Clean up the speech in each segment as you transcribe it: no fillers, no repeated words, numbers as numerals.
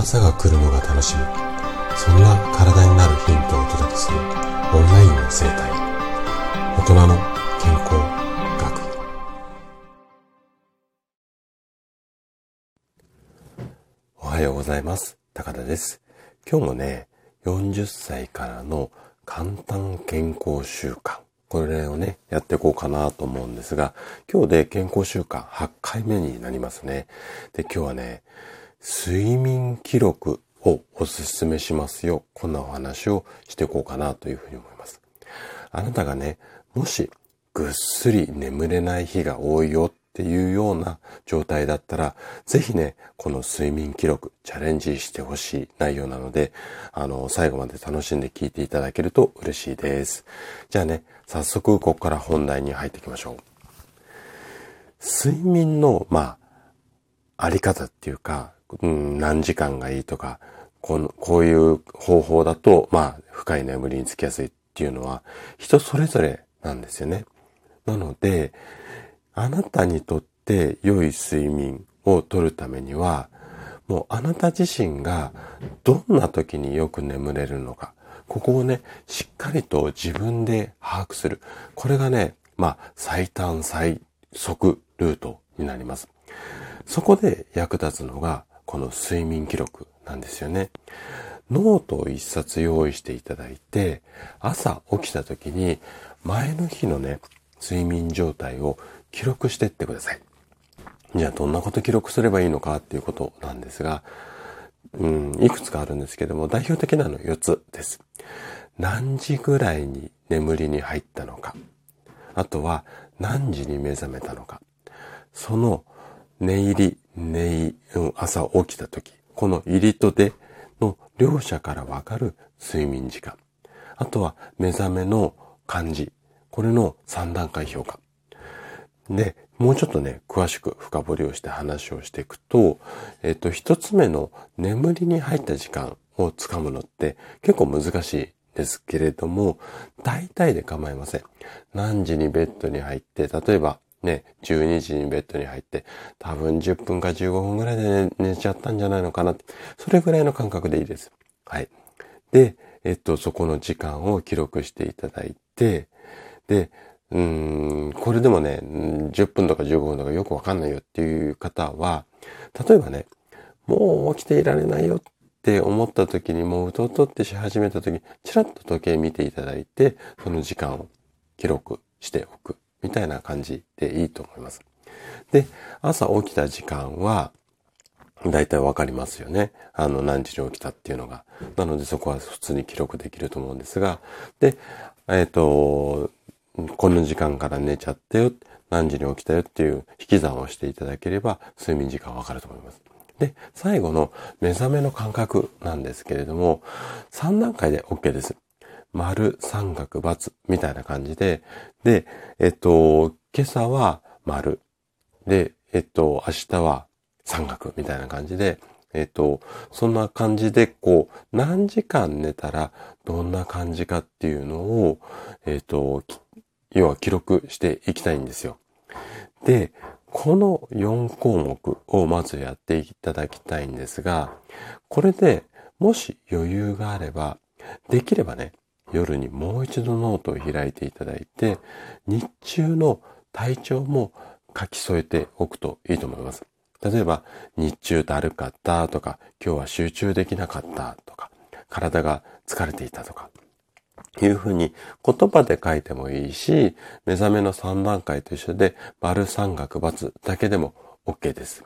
朝が来るのが楽しみ、そんな体になるヒントをお届けするオンラインの生態、大人の健康学。おはようございます。高田です。今日もね、40歳からの簡単健康習慣、これをね、やっていこうかなと思うんですが、今日で健康習慣8回目になりますね。で、今日はね、睡眠記録をおすすめしますよ。こんなお話をしていこうかなというふうに思います。あなたがね、もしぐっすり眠れない日が多いよっていうような状態だったら、ぜひね、この睡眠記録チャレンジしてほしい内容なので、最後まで楽しんで聞いていただけると嬉しいです。じゃあね、早速ここから本題に入っていきましょう。睡眠の、あり方っていうか、何時間がいいとか、こういう方法だと、深い眠りにつきやすいっていうのは、人それぞれなんですよね。なので、あなたにとって良い睡眠をとるためには、もうあなた自身がどんな時によく眠れるのか、ここをね、しっかりと自分で把握する。これがね、最短最速ルートになります。そこで役立つのが、この睡眠記録なんですよね。ノートを一冊用意していただいて、朝起きた時に前の日のね、睡眠状態を記録していってください。じゃあどんなこと記録すればいいのかっていうことなんですが、いくつかあるんですけども、代表的なの4つです。何時ぐらいに眠りに入ったのか、あとは何時に目覚めたのか、その寝入り、朝起きた時、この入りと出の両者からわかる睡眠時間。あとは目覚めの感じ。これの3段階評価。で、もうちょっとね、詳しく深掘りをして話をしていくと、一つ目の眠りに入った時間をつかむのって結構難しいですけれども、大体で構いません。何時にベッドに入って、例えば、12時にベッドに入って、多分10分か15分ぐらいで寝ちゃったんじゃないのかな。それぐらいの感覚でいいです。はい。で、そこの時間を記録していただいて、で、これでもね、10分とか15分とかよくわかんないよっていう方は、例えばね、もう起きていられないよって思った時に、もううとうとってし始めた時に、ちらっと時計見ていただいて、その時間を記録しておく。みたいな感じでいいと思います。で、朝起きた時間は、だいたいわかりますよね。何時に起きたっていうのが。なので、そこは普通に記録できると思うんですが、で、この時間から寝ちゃったよ、何時に起きたよっていう引き算をしていただければ、睡眠時間わかると思います。で、最後の目覚めの感覚なんですけれども、3段階で OK です。丸、三角、×みたいな感じで、で、今朝は丸。で、明日は三角みたいな感じで、そんな感じで、何時間寝たらどんな感じかっていうのを、要は記録していきたいんですよ。で、この4項目をまずやっていただきたいんですが、これでもし余裕があれば、できればね、夜にもう一度ノートを開いていただいて、日中の体調も書き添えておくといいと思います。例えば、日中だるかったとか、今日は集中できなかったとか、体が疲れていたとか、いうふうに言葉で書いてもいいし、目覚めの3段階と一緒で、丸、三角、×だけでも OK です。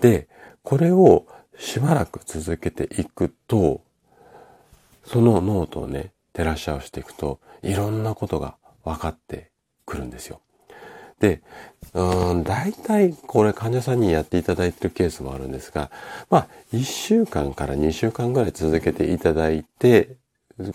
で、これをしばらく続けていくと、そのノートをね、照らし合わせていくと、いろんなことが分かってくるんですよ。で、大体これ患者さんにやっていただいているケースもあるんですが、1週間から2週間ぐらい続けていただいて、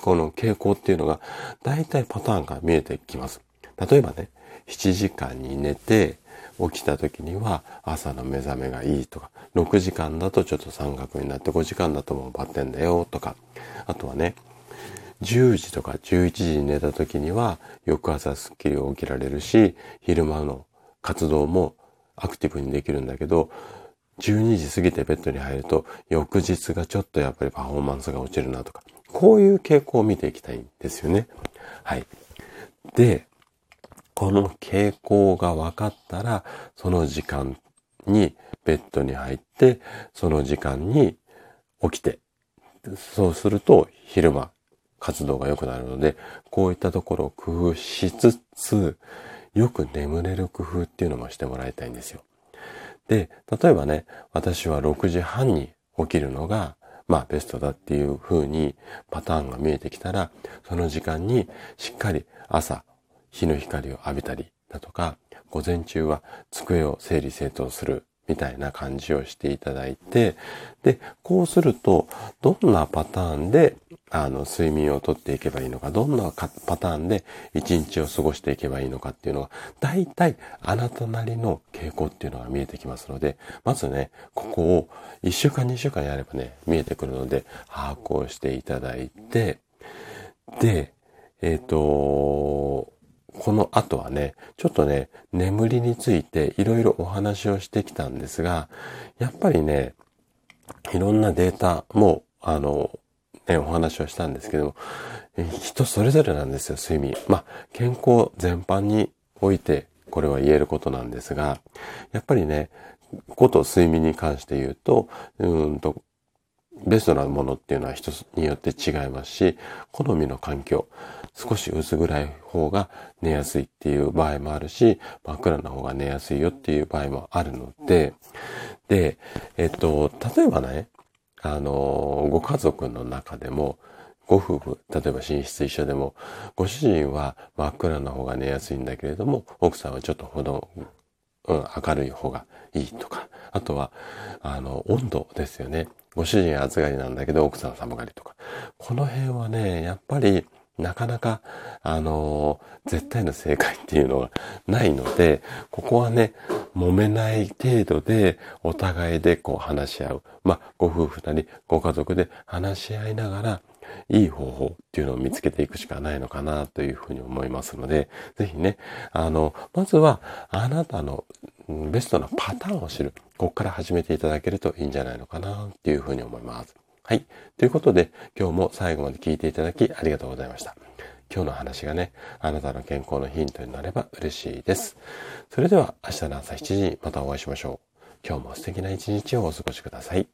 この傾向っていうのが、大体パターンが見えてきます。例えばね、7時間に寝て、起きた時には朝の目覚めがいいとか、6時間だとちょっと三角になって5時間だともうバッテンだよとか、あとはね、10時とか11時に寝た時には翌朝すっきり起きられるし、昼間の活動もアクティブにできるんだけど、12時過ぎてベッドに入ると翌日がちょっとやっぱりパフォーマンスが落ちるなとか、こういう傾向を見ていきたいんですよね。はい。で、この傾向が分かったら、その時間にベッドに入って、その時間に起きて、そうすると昼間活動が良くなるので、こういったところを工夫しつつ、よく眠れる工夫っていうのもしてもらいたいんですよ。で、例えばね、私は6時半に起きるのが、ベストだっていう風にパターンが見えてきたら、その時間にしっかり朝、日の光を浴びたりだとか、午前中は机を整理整頓するみたいな感じをしていただいて、で、こうすると、どんなパターンで、睡眠をとっていけばいいのか、どんなパターンで一日を過ごしていけばいいのかっていうのが、大体あなたなりの傾向っていうのが見えてきますので、まずね、ここを1週間2週間やればね、見えてくるので、把握をしていただいて、で、この後はね、ちょっとね、眠りについていろいろお話をしてきたんですが、やっぱりね、いろんなデータも、お話をしたんですけども、人それぞれなんですよ、睡眠。健康全般において、これは言えることなんですが、やっぱりね、睡眠に関して言うと、ベストなものっていうのは人によって違いますし、好みの環境、少し薄暗い方が寝やすいっていう場合もあるし、真っ暗な方が寝やすいよっていう場合もあるので、で、例えばね、ご家族の中でも、ご夫婦、例えば寝室一緒でも、ご主人は真っ暗な方が寝やすいんだけれども、奥さんはちょっと明るい方がいいとか、あとは、温度ですよね。ご主人は暑がりなんだけど、奥さん寒がりとか。この辺はね、やっぱり、なかなか、絶対の正解っていうのがないので、ここはね、揉めない程度で、お互いで話し合う。ご夫婦なり、ご家族で話し合いながら、いい方法っていうのを見つけていくしかないのかなというふうに思いますので、ぜひね、まずは、あなたのベストなパターンを知る。ここから始めていただけるといいんじゃないのかなっていうふうに思います。はい。ということで、今日も最後まで聞いていただきありがとうございました。今日の話がね、あなたの健康のヒントになれば嬉しいです。それでは、明日の朝7時にまたお会いしましょう。今日も素敵な一日をお過ごしください。